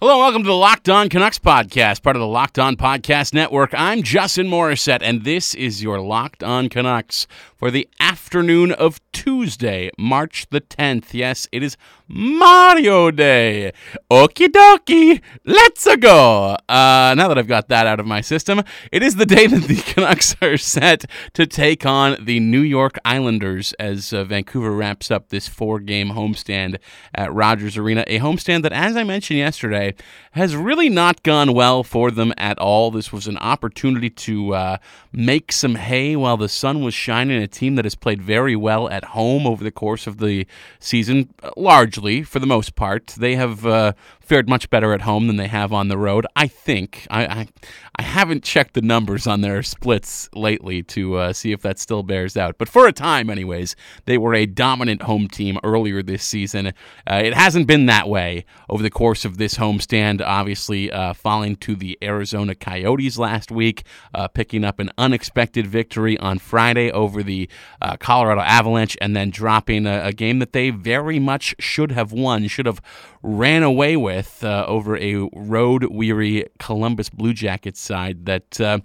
Hello and welcome to the Locked On Canucks podcast, part of the Locked On Podcast Network. I'm Justin Morissette, and this is your Locked On Canucks for the afternoon of Tuesday, March the 10th. Yes, it is Mario Day. Okie dokie, let's-a go. Now that I've got that out of my system, it is the day that the Canucks are set to take on the New York Islanders as Vancouver wraps up this four-game homestand at Rogers Arena, a homestand that, as I mentioned yesterday, has really not gone well for them at all. This was an opportunity to make some hay while the sun was shining, a team that has played very well at home over the course of the season, largely, for the most part. They have fared much better at home than they have on the road, I think. I haven't checked the numbers on their splits lately to see if that still bears out. But for a time, anyways, they were a dominant home team earlier this season. It hasn't been that way over the course of this homestand, obviously falling to the Arizona Coyotes last week, picking up an unexpected victory on Friday over the Colorado Avalanche, and then dropping a game that they very much should have won, should have ran away with over a road-weary Columbus Blue Jackets side that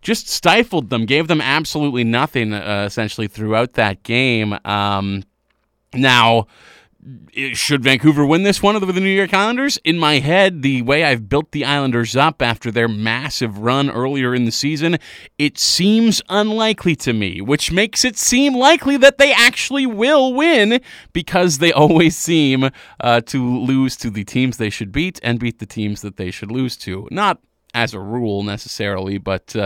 just stifled them, gave them absolutely nothing, essentially, throughout that game. Now, should Vancouver win this one over the New York Islanders? In my head, the way I've built the Islanders up after their massive run earlier in the season, it seems unlikely to me, which makes it seem likely that they actually will win, because they always seem to lose to the teams they should beat and beat the teams that they should lose to. Not as a rule, necessarily, but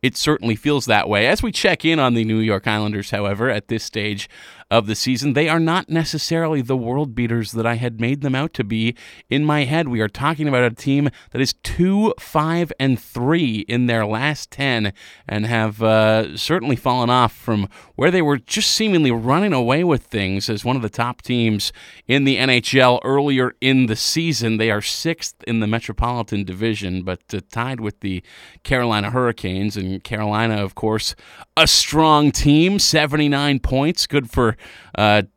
it certainly feels that way. As we check in on the New York Islanders, however, at this stage of the season, they are not necessarily the world beaters that I had made them out to be in my head. We are talking about a team that is 2-5-3 in their last 10 and have certainly fallen off from where they were just seemingly running away with things as one of the top teams in the NHL earlier in the season. They are 6th in the Metropolitan Division, but tied with the Carolina Hurricanes, and Carolina, of course, a strong team, 79 points, good for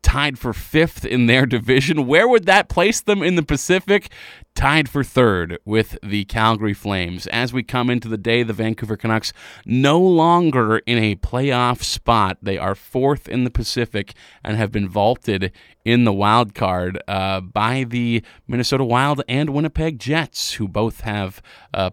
tied for 5th in their division. Where would that place them in the Pacific? Tied for 3rd with the Calgary Flames. As we come into the day, the Vancouver Canucks no longer in a playoff spot. They are 4th in the Pacific and have been vaulted in the wild card by the Minnesota Wild and Winnipeg Jets, who both have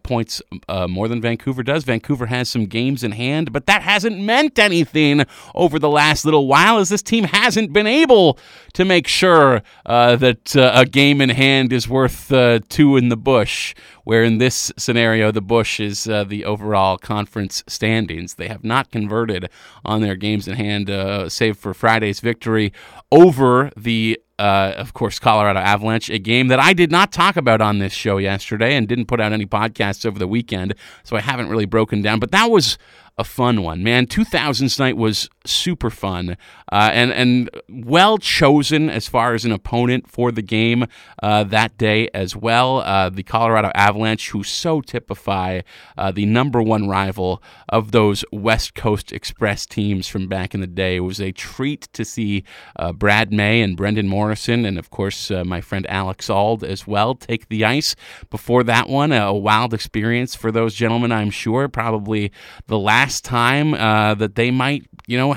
points more than Vancouver does. Vancouver has some games in hand, but that hasn't meant anything over the last little while, as this team hasn't been able to make sure that a game in hand is worth two in the bush, where in this scenario, the bush is the overall conference standings. They have not converted on their games in hand, save for Friday's victory over the of course, Colorado Avalanche, a game that I did not talk about on this show yesterday and didn't put out any podcasts over the weekend, so I haven't really broken down. But that was a fun one, man. 2000s night was super fun and well chosen as far as an opponent for the game that day as well. The Colorado Avalanche, who so typify the #1 rival of those West Coast Express teams from back in the day. It was a treat to see Brad May and Brendan Morrison and, of course, my friend Alex Ald as well take the ice before that one. A wild experience for those gentlemen, I'm sure. Probably the last time that they might,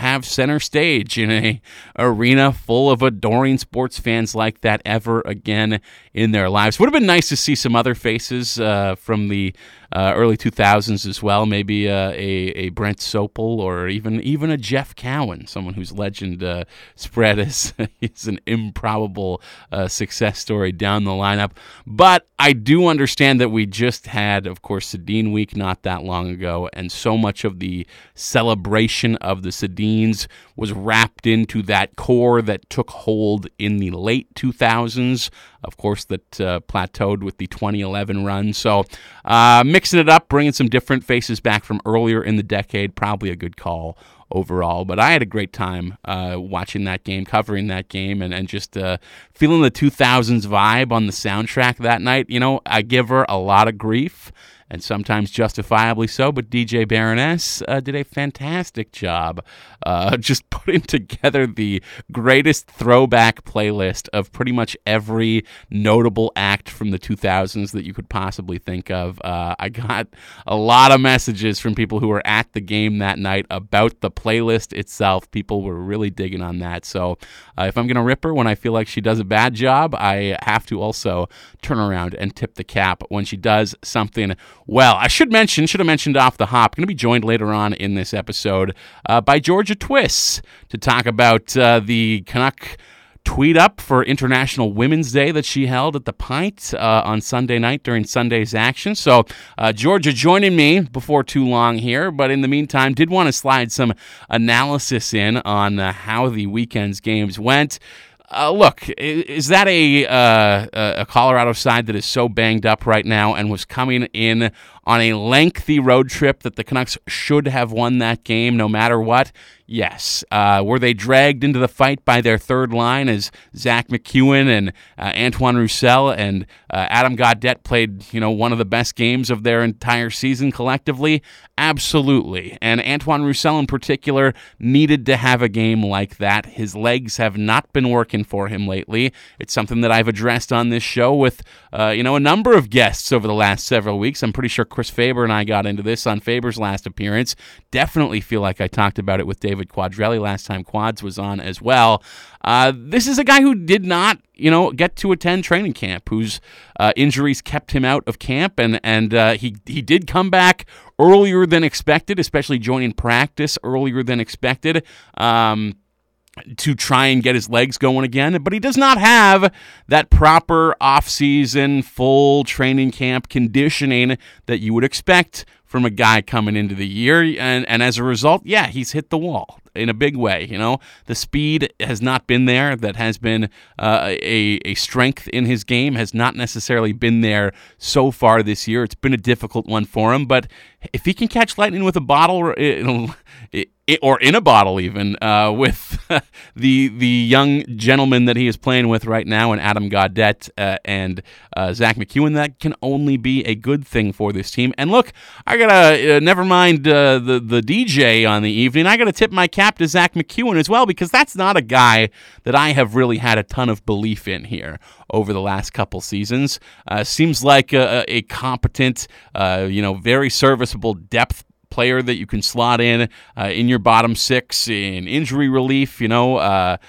have center stage in a arena full of adoring sports fans like that ever again in their lives. Would have been nice to see some other faces from the early 2000s as well. Maybe a Brent Sopel, or even a Jeff Cowan, someone whose legend spread as an improbable success story down the lineup. But I do understand that we just had, of course, Sedin Week not that long ago, and so much of the celebration of the Sedins was wrapped into that core that took hold in the late 2000s, of course, that plateaued with the 2011 run. So mixing it up, bringing some different faces back from earlier in the decade, probably a good call overall. But I had a great time watching that game, covering that game, and just feeling the 2000s vibe on the soundtrack that night. I give her a lot of grief, and sometimes justifiably so, but DJ Baroness did a fantastic job just putting together the greatest throwback playlist of pretty much every notable act from the 2000s that you could possibly think of. I got a lot of messages from people who were at the game that night about the playlist itself. People were really digging on that. So if I'm going to rip her when I feel like she does a bad job, I have to also turn around and tip the cap when she does something well. I should have mentioned off the hop, going to be joined later on in this episode by Georgia Twiss to talk about the Canuck tweet up for International Women's Day that she held at the Pint on Sunday night during Sunday's action. So Georgia joining me before too long here, but in the meantime, did want to slide some analysis in on how the weekend's games went. Look, is that a Colorado side that is so banged up right now and was coming in on a lengthy road trip that the Canucks should have won that game no matter what? Yes. Were they dragged into the fight by their third line as Zach McEwen and Antoine Roussel and Adam Gaudette played, one of the best games of their entire season collectively? Absolutely. And Antoine Roussel in particular needed to have a game like that. His legs have not been working for him lately. It's something that I've addressed on this show with, a number of guests over the last several weeks. I'm pretty sure Chris Faber and I got into this on Faber's last appearance. Definitely feel like I talked about it with David Quadrelli last time Quads was on as well. This is a guy who did not, get to attend training camp, whose injuries kept him out of camp, and he did come back earlier than expected, especially joining practice earlier than expected. To try and get his legs going again, but he does not have that proper off-season, full training camp conditioning that you would expect from a guy coming into the year, and as a result, he's hit the wall in a big way. The speed has not been there. That has been a strength in his game, has not necessarily been there so far this year. It's been a difficult one for him, but if he can catch lightning with a bottle or in a bottle even with the young gentleman that he is playing with right now and Adam Gaudette and Zach McEwen, that can only be a good thing for this team. And look, I gotta never mind the DJ on the evening, I gotta tip my cap to Zach McEwen as well, because that's not a guy that I have really had a ton of belief in here over the last couple seasons. Seems like a competent, very serviceable depth player that you can slot in your bottom six in injury relief, a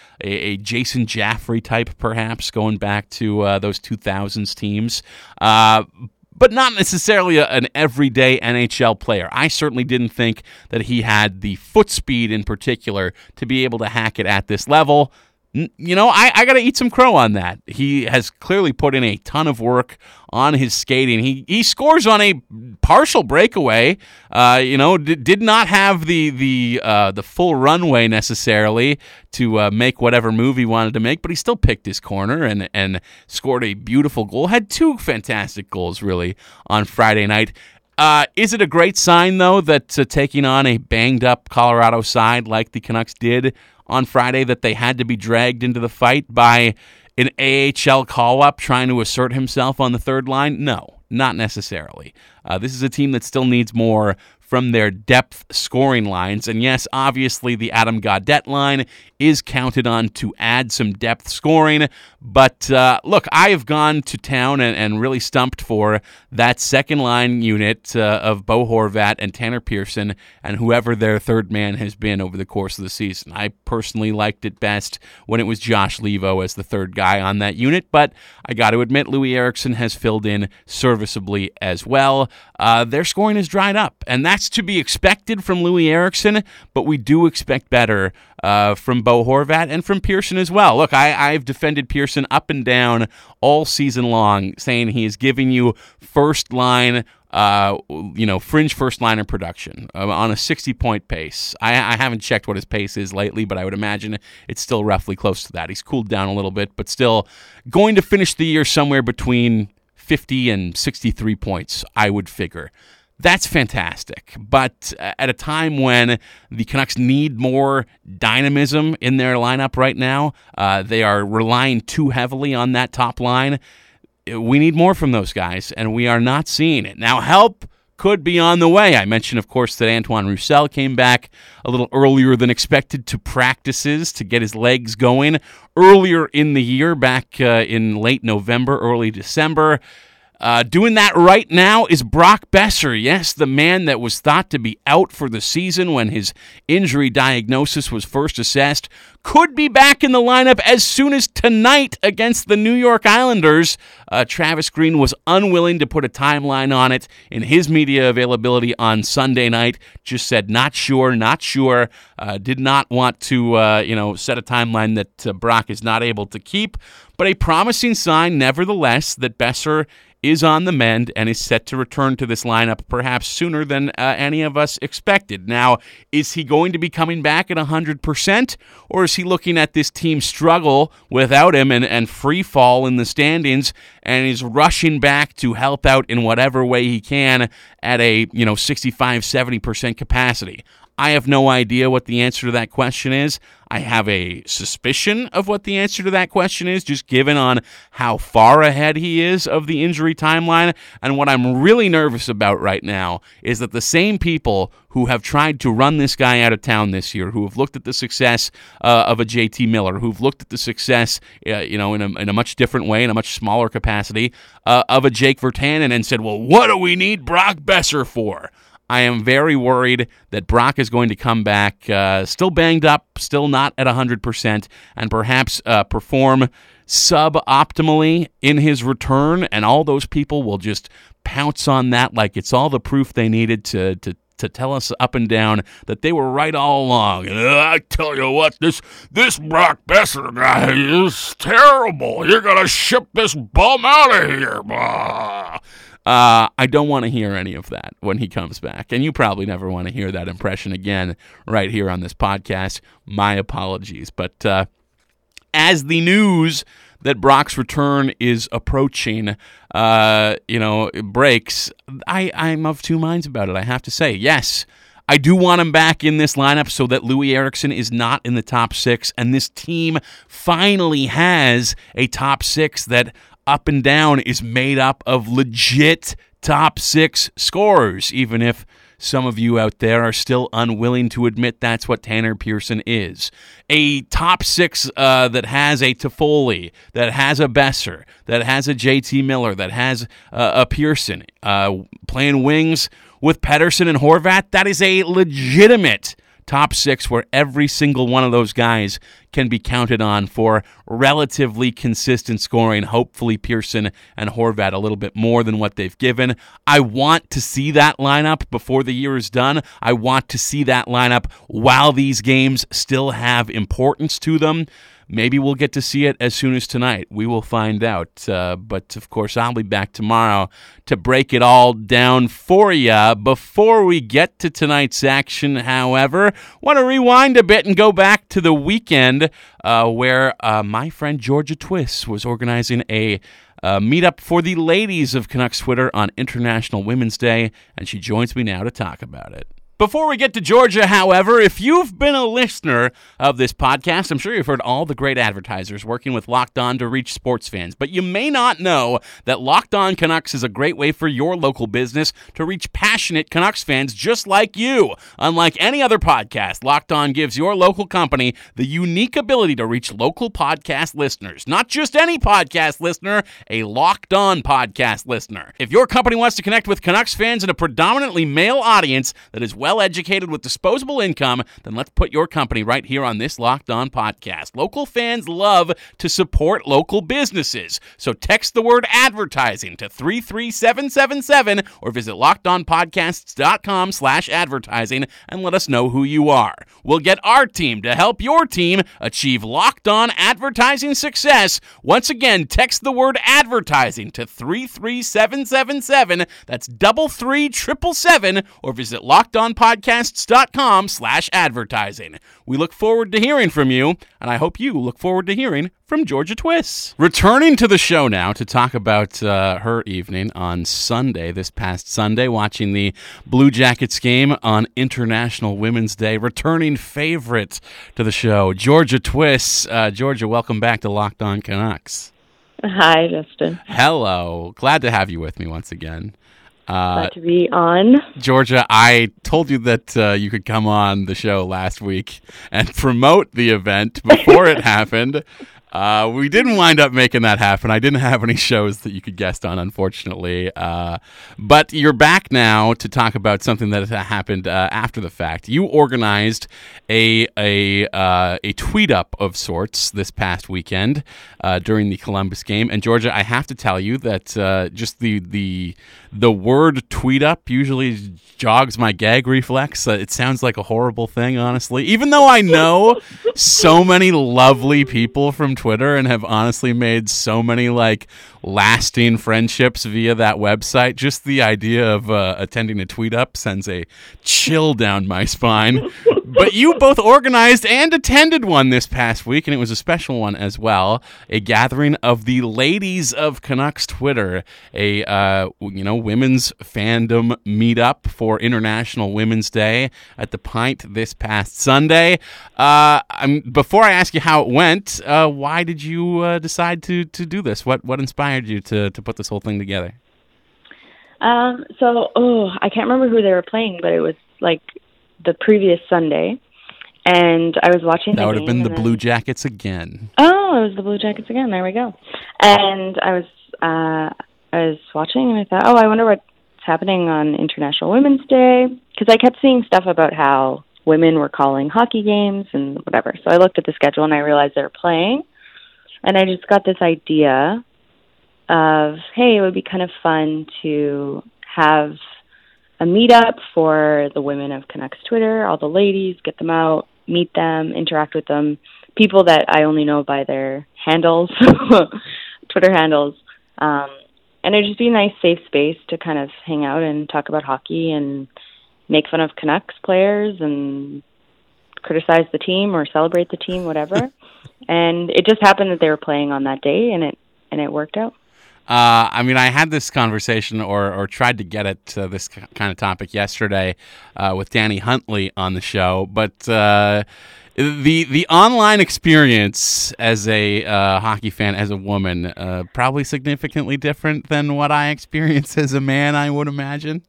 Jason Jaffrey type, perhaps, going back to those 2000s teams. But not necessarily an everyday NHL player. I certainly didn't think that he had the foot speed in particular to be able to hack it at this level. I got to eat some crow on that. He has clearly put in a ton of work on his skating. He scores on a partial breakaway. Did not have the full runway necessarily to make whatever move he wanted to make, but he still picked his corner and scored a beautiful goal. Had two fantastic goals really on Friday night. Is it a great sign though that taking on a banged up Colorado side like the Canucks did on Friday, that they had to be dragged into the fight by an AHL call-up trying to assert himself on the third line? No, not necessarily. This is a team that still needs more from their depth scoring lines. And yes, obviously the Adam Gaudette line is counted on to add some depth scoring. But look, I have gone to town and really stumped for that second line unit of Bo Horvat and Tanner Pearson and whoever their third man has been over the course of the season. I personally liked it best when it was Josh Levo as the third guy on that unit. But I got to admit, Louis Erickson has filled in serviceably as well. Their scoring has dried up, and that's to be expected from Louis Erickson, but we do expect better from Bo Horvat and from Pearson as well. Look, I've defended Pearson up and down all season long, saying he is giving you first line, fringe first liner production on a 60-point pace. I haven't checked what his pace is lately, but I would imagine it's still roughly close to that. He's cooled down a little bit, but still going to finish the year somewhere between 50 and 63 points, I would figure. That's fantastic, but at a time when the Canucks need more dynamism in their lineup right now, they are relying too heavily on that top line. we need more from those guys, and we are not seeing it. Now, help could be on the way. I mentioned, of course, that Antoine Roussel came back a little earlier than expected to practices to get his legs going earlier in the year, back in late November, early December. Doing that right now is Brock Besser. Yes, the man that was thought to be out for the season when his injury diagnosis was first assessed could be back in the lineup as soon as tonight against the New York Islanders. Travis Green was unwilling to put a timeline on it in his media availability on Sunday night. Just said, not sure. Did not want to, set a timeline that Brock is not able to keep. But a promising sign, nevertheless, that Besser is on the mend and is set to return to this lineup perhaps sooner than any of us expected. Now, is he going to be coming back at 100%, or is he looking at this team struggle without him and free fall in the standings and is rushing back to help out in whatever way he can at a 65-70% capacity? I have no idea what the answer to that question is. I have a suspicion of what the answer to that question is, just given on how far ahead he is of the injury timeline. And what I'm really nervous about right now is that the same people who have tried to run this guy out of town this year, who have looked at the success of a JT Miller, who've looked at the success, in a much different way, in a much smaller capacity, of a Jake Virtanen and said, well, what do we need Brock Besser for? I am very worried that Brock is going to come back still banged up, still not at 100%, and perhaps perform suboptimally in his return, and all those people will just pounce on that like it's all the proof they needed to tell us up and down that they were right all along. I tell you what, this Brock Besser guy is terrible. You're going to ship this bum out of here. Bah. I don't want to hear any of that when he comes back, and you probably never want to hear that impression again right here on this podcast. My apologies, but as the news that Brock's return is approaching, breaks, I'm of two minds about it, I have to say. Yes, I do want him back in this lineup so that Louis Erickson is not in the top six, and this team finally has a top six that up and down is made up of legit top six scorers, even if some of you out there are still unwilling to admit that's what Tanner Pearson is. A top six that has a Toffoli, that has a Besser, that has a JT Miller, that has a Pearson, playing wings with Pettersson and Horvat. That is a legitimate top six where every single one of those guys can be counted on for relatively consistent scoring, hopefully Pearson and Horvat a little bit more than what they've given. I want to see that lineup before the year is done. I want to see that lineup while these games still have importance to them. Maybe we'll get to see it as soon as tonight. We will find out. But, of course, I'll be back tomorrow to break it all down for you. Before we get to tonight's action, however, want to rewind a bit and go back to the weekend where my friend Georgia Twiss was organizing a meetup for the ladies of Canucks Twitter on International Women's Day, and she joins me now to talk about it. Before we get to Georgia, however, if you've been a listener of this podcast, I'm sure you've heard all the great advertisers working with Locked On to reach sports fans. But you may not know that Locked On Canucks is a great way for your local business to reach passionate Canucks fans just like you. Unlike any other podcast, Locked On gives your local company the unique ability to reach local podcast listeners. Not just any podcast listener, a Locked On podcast listener. If your company wants to connect with Canucks fans in a predominantly male audience that is well educated with disposable income, then let's put your company right here on this Locked On podcast. Local fans love to support local businesses. So text the word advertising to 33777 or visit LockedOnPodcasts.com/advertising and let us know who you are. We'll get our team to help your team achieve Locked On advertising success. Once again, text the word advertising to 33777. That's 33777 or visit LockedOnPodcasts.com/advertising. We look forward to hearing from you, and I hope you look forward to hearing from Georgia Twiss. Returning to the show now to talk about her evening on Sunday, this past Sunday, watching the Blue Jackets game on International Women's Day. Returning favorite to the show, Georgia Twiss. Georgia, welcome back to Locked On Canucks. Hi, Justin. Hello. Glad to have you with me once again. Glad to be on. Georgia, I told you that you could come on the show last week and promote the event before it happened. We didn't wind up making that happen. I didn't have any shows that you could guest on, unfortunately. But you're back now to talk about something that happened after the fact. You organized a tweet up of sorts this past weekend during the Columbus game. And Georgia, I have to tell you that just the word tweet up usually jogs my gag reflex. It sounds like a horrible thing, honestly. Even though I know so many lovely people from Twitter and have honestly made so many like lasting friendships via that website. Just the idea of attending a tweet up sends a chill down my spine. But you both organized and attended one this past week, and it was a special one as well. A gathering of the ladies of Canucks Twitter, a women's fandom meetup for International Women's Day at the Pint this past Sunday. Before I ask you how it went, why did you decide to do this? What inspired you to put this whole thing together? I can't remember who they were playing, but it was like the previous Sunday, and I was watching that would have been the Blue Jackets again. Oh, it was the Blue Jackets again. There we go. And I was watching, and I thought, I wonder what's happening on International Women's Day, because I kept seeing stuff about how women were calling hockey games and whatever. So I looked at the schedule, and I realized they were playing, and I just got this idea of, hey, it would be kind of fun to have a meetup for the women of Canucks Twitter, all the ladies, get them out, meet them, interact with them, people that I only know by their handles, Twitter handles. And it'd just be a nice, safe space to kind of hang out and talk about hockey and make fun of Canucks players and criticize the team or celebrate the team, whatever. And it just happened that they were playing on that day, and it worked out. I had this conversation or tried to get at this kind of topic yesterday with Danny Huntley on the show, but the online experience as a hockey fan, as a woman, probably significantly different than what I experience as a man, I would imagine.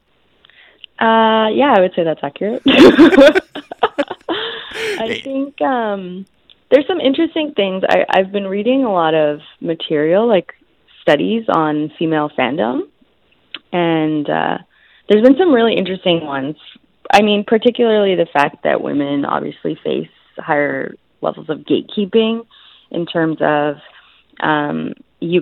Yeah, I would say that's accurate. I think there's some interesting things. I've been reading a lot of material, like studies on female fandom, and there's been some really interesting ones. I mean, particularly the fact that women obviously face higher levels of gatekeeping in terms of you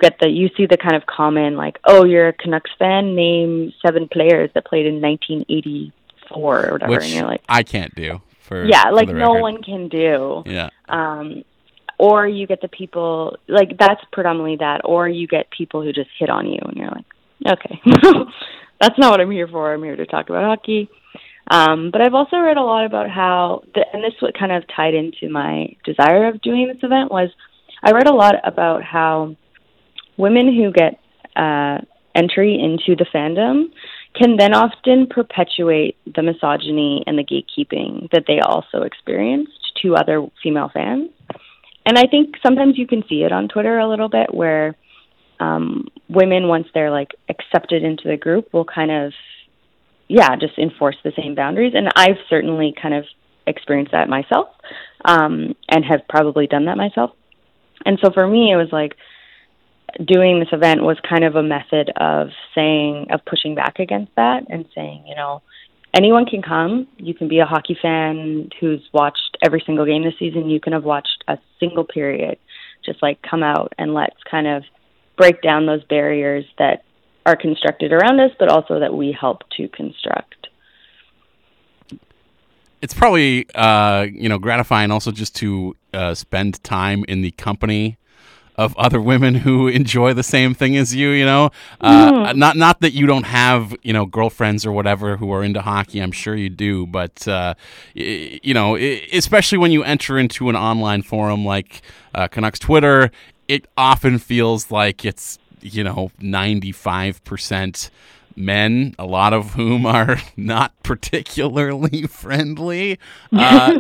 see the kind of common, like, oh, you're a Canucks fan, name 7 players that played in 1984 or whatever. Which, and you're like, I can't do. No one can do. Yeah. Or you get the people, like, that's predominantly that, or you get people who just hit on you, and you're like, okay, that's not what I'm here for. I'm here to talk about hockey. But I've also read a lot about how, and this what kind of tied into my desire of doing this event was, I read a lot about how women who get entry into the fandom can then often perpetuate the misogyny and the gatekeeping that they also experienced to other female fans. And I think sometimes you can see it on Twitter a little bit where women, once they're like accepted into the group, will kind of, just enforce the same boundaries. And I've certainly kind of experienced that myself and have probably done that myself. And so for me, it was like doing this event was kind of a method of pushing back against that and saying, anyone can come. You can be a hockey fan who's watched every single game this season. You can have watched a single period. Just like come out and let's kind of break down those barriers that are constructed around us, but also that we help to construct. It's probably, gratifying also just to spend time in the company of other women who enjoy the same thing as you, Not that you don't have, girlfriends or whatever who are into hockey. I'm sure you do. But, especially when you enter into an online forum like Canucks Twitter, it often feels like it's, 95% men, a lot of whom are not particularly friendly.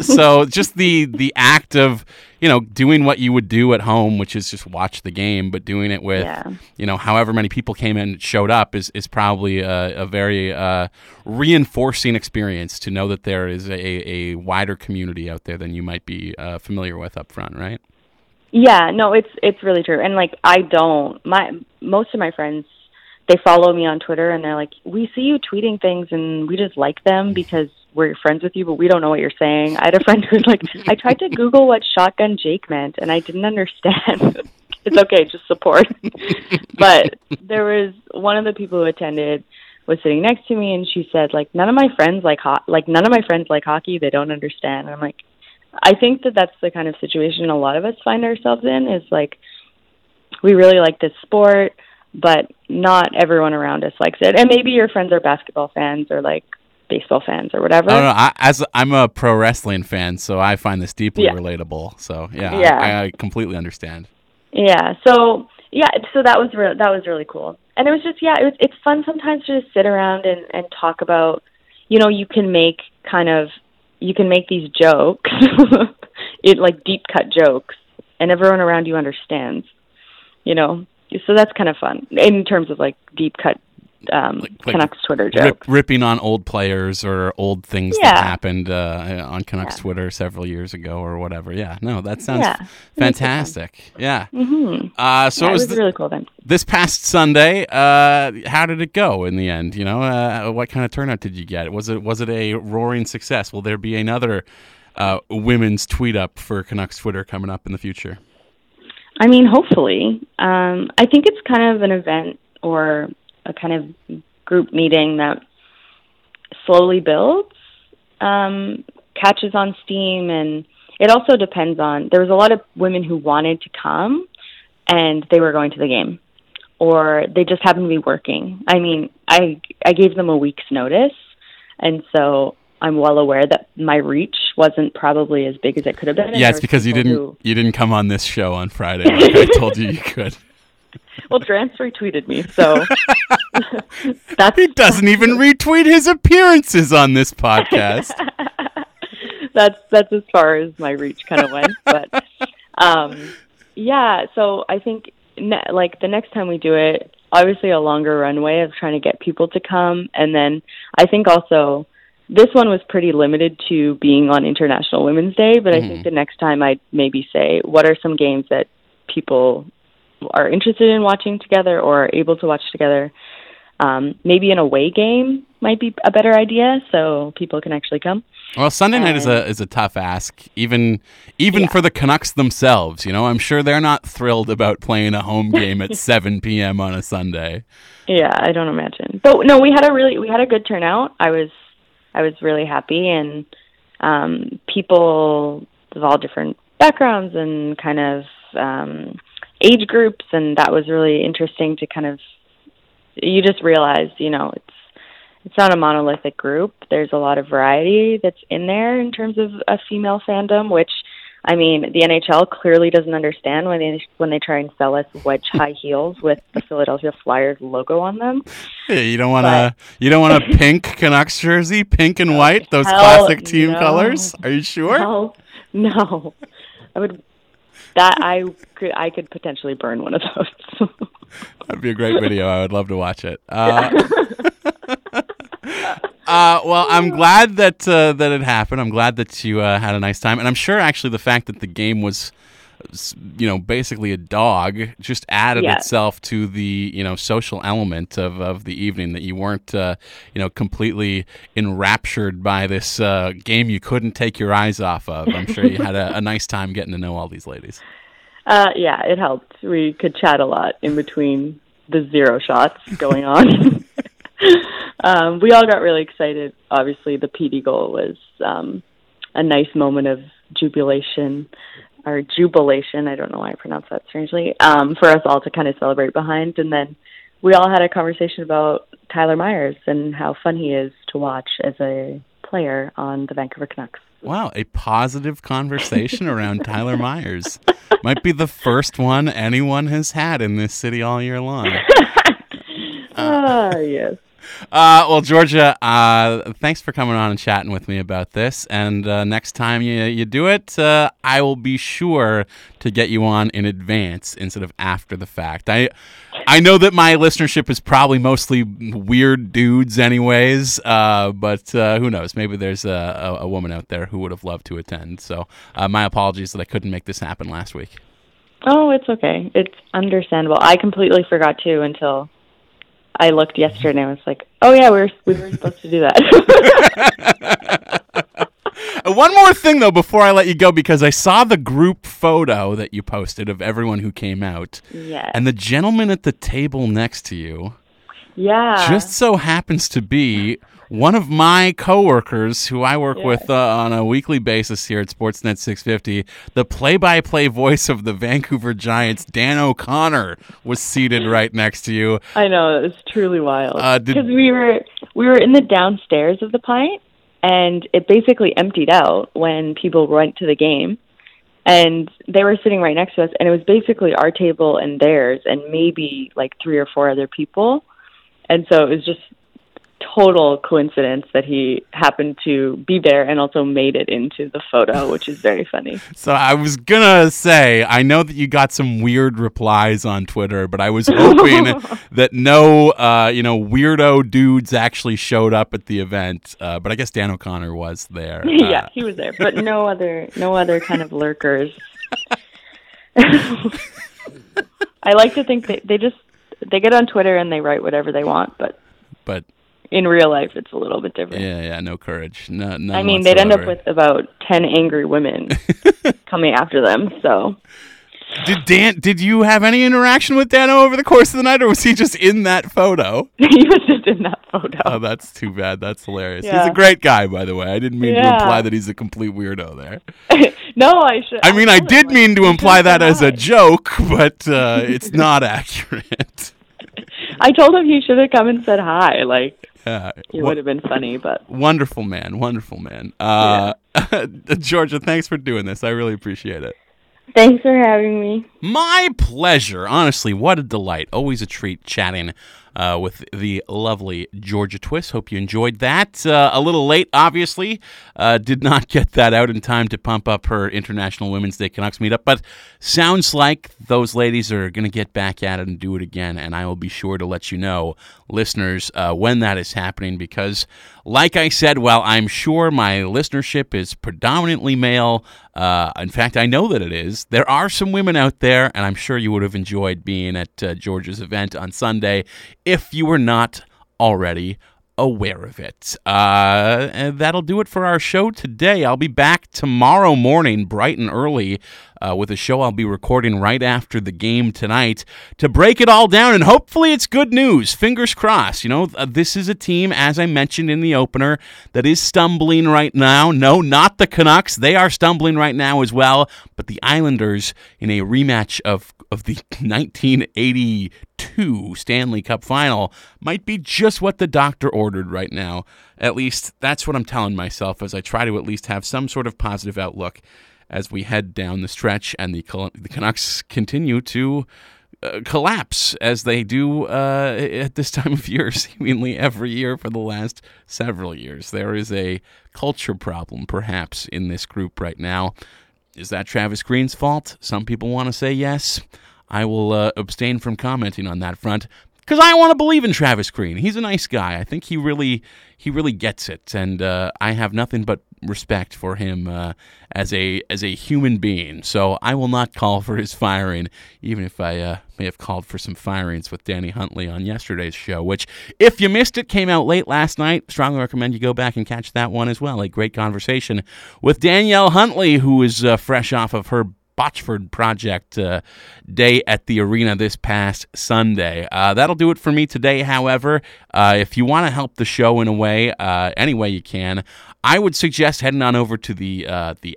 So just the act of, you know, doing what you would do at home, which is just watch the game, but doing it with, you know, however many people came in and showed up is probably a very reinforcing experience to know that there is a wider community out there than you might be familiar with up front, right? Yeah, no, it's really true. And like, most of my friends, they follow me on Twitter and they're like, we see you tweeting things and we just like them because we're friends with you, but we don't know what you're saying. I had a friend who was like, I tried to Google what Shotgun Jake meant and I didn't understand. It's okay, just support. But there was one of the people who attended was sitting next to me and she said, like, none of my friends like hockey. They don't understand. And I'm like, I think that's the kind of situation a lot of us find ourselves in, is like, we really like this sport, but not everyone around us likes it. And maybe your friends are basketball fans or like baseball fans or whatever. I don't know. I'm a pro wrestling fan, so I find this deeply relatable. So I completely understand. Yeah. So that was really cool. And it was just, it's fun sometimes to just sit around and talk about, you know, you can make these jokes, like deep cut jokes, and everyone around you understands, you know? So that's kind of fun in terms of like deep cut Canucks Twitter jokes. Ripping on old players or old things that happened on Canucks Twitter several years ago or whatever. Yeah, no, that sounds fantastic. Yeah. Mm-hmm. It was really cool then. This past Sunday, how did it go in the end? You know, what kind of turnout did you get? Was it a roaring success? Will there be another women's tweet up for Canucks Twitter coming up in the future? I mean, hopefully. I think it's kind of an event or a kind of group meeting that slowly builds, catches on steam, and it also depends on, there was a lot of women who wanted to come and they were going to the game or they just happened to be working. I mean, I gave them a week's notice, and so I'm well aware that my reach wasn't probably as big as it could have been. Yeah, it's because you didn't come on this show on Friday like I told you could. Well, Drance retweeted me, so he doesn't even retweet his appearances on this podcast. That's as far as my reach kind of went, but So I think like the next time we do it, obviously a longer runway of trying to get people to come, and then I think also this one was pretty limited to being on International Women's Day, but I think the next time I'd maybe say, what are some games that people are interested in watching together or are able to watch together. Maybe an away game might be a better idea, so people can actually come. Well, Sunday night is a tough ask, even for the Canucks themselves. You know, I'm sure they're not thrilled about playing a home game at 7 p.m. on a Sunday. Yeah, I don't imagine. But no, we had a good turnout. I was really happy, and people of all different backgrounds and kind of age groups, and that was really interesting to kind of, you just realize, you know, it's not a monolithic group. There's a lot of variety that's in there in terms of a female fandom, which, I mean, the NHL clearly doesn't understand when they try and sell us wedge high heels with the Philadelphia Flyers logo on them. Hey, you don't want a pink Canucks jersey, pink and white, those classic team colors. Are you sure? No. I could potentially burn one of those. That'd be a great video. I would love to watch it. Well, I'm glad that it happened. I'm glad that you had a nice time, and I'm sure actually the fact that the game was, you know, basically a dog just added itself to the, you know, social element of the evening, that you weren't, you know, completely enraptured by this game you couldn't take your eyes off of. I'm sure you had a nice time getting to know all these ladies. Yeah, it helped. We could chat a lot in between the zero shots going on. We all got really excited. Obviously, the PD goal was a nice moment of jubilation, I don't know why I pronounced that strangely, for us all to kind of celebrate behind. And then we all had a conversation about Tyler Myers and how fun he is to watch as a player on the Vancouver Canucks. Wow, a positive conversation around Tyler Myers. Might be the first one anyone has had in this city all year long. Yes. Well, Georgia, thanks for coming on and chatting with me about this. And next time you do it, I will be sure to get you on in advance instead of after the fact. I know that my listenership is probably mostly weird dudes anyways, but who knows? Maybe there's a woman out there who would have loved to attend. So my apologies that I couldn't make this happen last week. Oh, it's okay. It's understandable. I completely forgot, too, until I looked yesterday and I was like, oh, yeah, we were supposed to do that. One more thing, though, before I let you go, because I saw the group photo that you posted of everyone who came out. Yes. And the gentleman at the table next to you just so happens to be one of my coworkers who I work with on a weekly basis here at Sportsnet 650. The play-by-play voice of the Vancouver Giants, Dan O'Connor, was seated right next to you. I know, it's truly wild. Because we were in the downstairs of the Pint, and it basically emptied out when people went to the game. And they were sitting right next to us, and it was basically our table and theirs, and maybe like 3 or 4 other people. And so it was just total coincidence that he happened to be there and also made it into the photo, which is very funny. So I was going to say, I know that you got some weird replies on Twitter, but I was hoping that no weirdo dudes actually showed up at the event. But I guess Dan O'Connor was there. Yeah, he was there, but no other kind of lurkers. I like to think that they get on Twitter and they write whatever they want, but in real life, it's a little bit different. Yeah, no courage. No. I mean, whatsoever. They'd end up with about 10 angry women coming after them, so. Did you have any interaction with Dano over the course of the night, or was he just in that photo? He was just in that photo. Oh, that's too bad. That's hilarious. Yeah. He's a great guy, by the way. I didn't mean to imply that he's a complete weirdo there. I did mean to imply that as a joke, but it's not accurate. I told him he should have come and said hi. It would have been funny, but... Wonderful man. Georgia, thanks for doing this. I really appreciate it. Thanks for having me. My pleasure. Honestly, what a delight. Always a treat chatting with the lovely Georgia Twiss. Hope you enjoyed that. A little late, obviously. Did not get that out in time to pump up her International Women's Day Canucks meetup, but sounds like those ladies are going to get back at it and do it again, and I will be sure to let you know, listeners, when that is happening, because like I said, while I'm sure my listenership is predominantly male, in fact, I know that it is, there are some women out there, and I'm sure you would have enjoyed being at Georgia's event on Sunday if you were not already aware of it. And that'll do it for our show today. I'll be back tomorrow morning, bright and early, with a show I'll be recording right after the game tonight to break it all down, and hopefully it's good news. Fingers crossed. You know, this is a team, as I mentioned in the opener, that is stumbling right now. No, not the Canucks. They are stumbling right now as well, but the Islanders in a rematch of the 1982 Stanley Cup Final might be just what the doctor ordered right now. At least that's what I'm telling myself as I try to at least have some sort of positive outlook as we head down the stretch and the Canucks continue to collapse as they do at this time of year, seemingly every year for the last several years. There is a culture problem, perhaps, in this group right now. Is that Travis Green's fault? Some people want to say yes. I will abstain from commenting on that front because I want to believe in Travis Green. He's a nice guy. I think he really gets it, and I have nothing but respect for him as a human being. So I will not call for his firing, even if I may have called for some firings with Danny Huntley on yesterday's show, which, if you missed it, came out late last night. Strongly recommend you go back and catch that one as well. A great conversation with Danielle Huntley, who is fresh off of her Botchford Project day at the arena this past Sunday. That'll do it for me today, however. If you want to help the show in a way, any way you can, I would suggest heading on over to the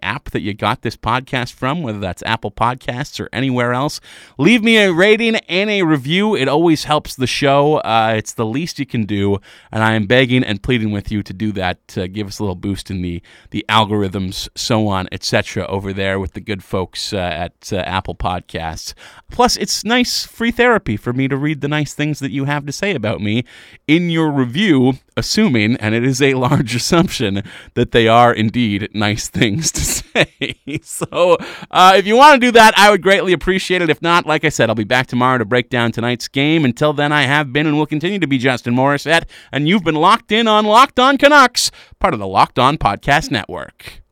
app that you got this podcast from, whether that's Apple Podcasts or anywhere else. Leave me a rating and a review. It always helps the show. It's the least you can do, and I am begging and pleading with you to do that. Give us a little boost in the algorithms, so on, etc. over there with the good folks at Apple Podcasts. Plus, it's nice free therapy for me to read the nice things that you have to say about me in your review, assuming, and it is a large assumption, that they are indeed nice things to say. So if you want to do that, I would greatly appreciate it. If not, like I said, I'll be back tomorrow to break down tonight's game. Until then, I have been and will continue to be Justin Morissette, and you've been locked in on Locked On Canucks, part of the Locked On Podcast Network.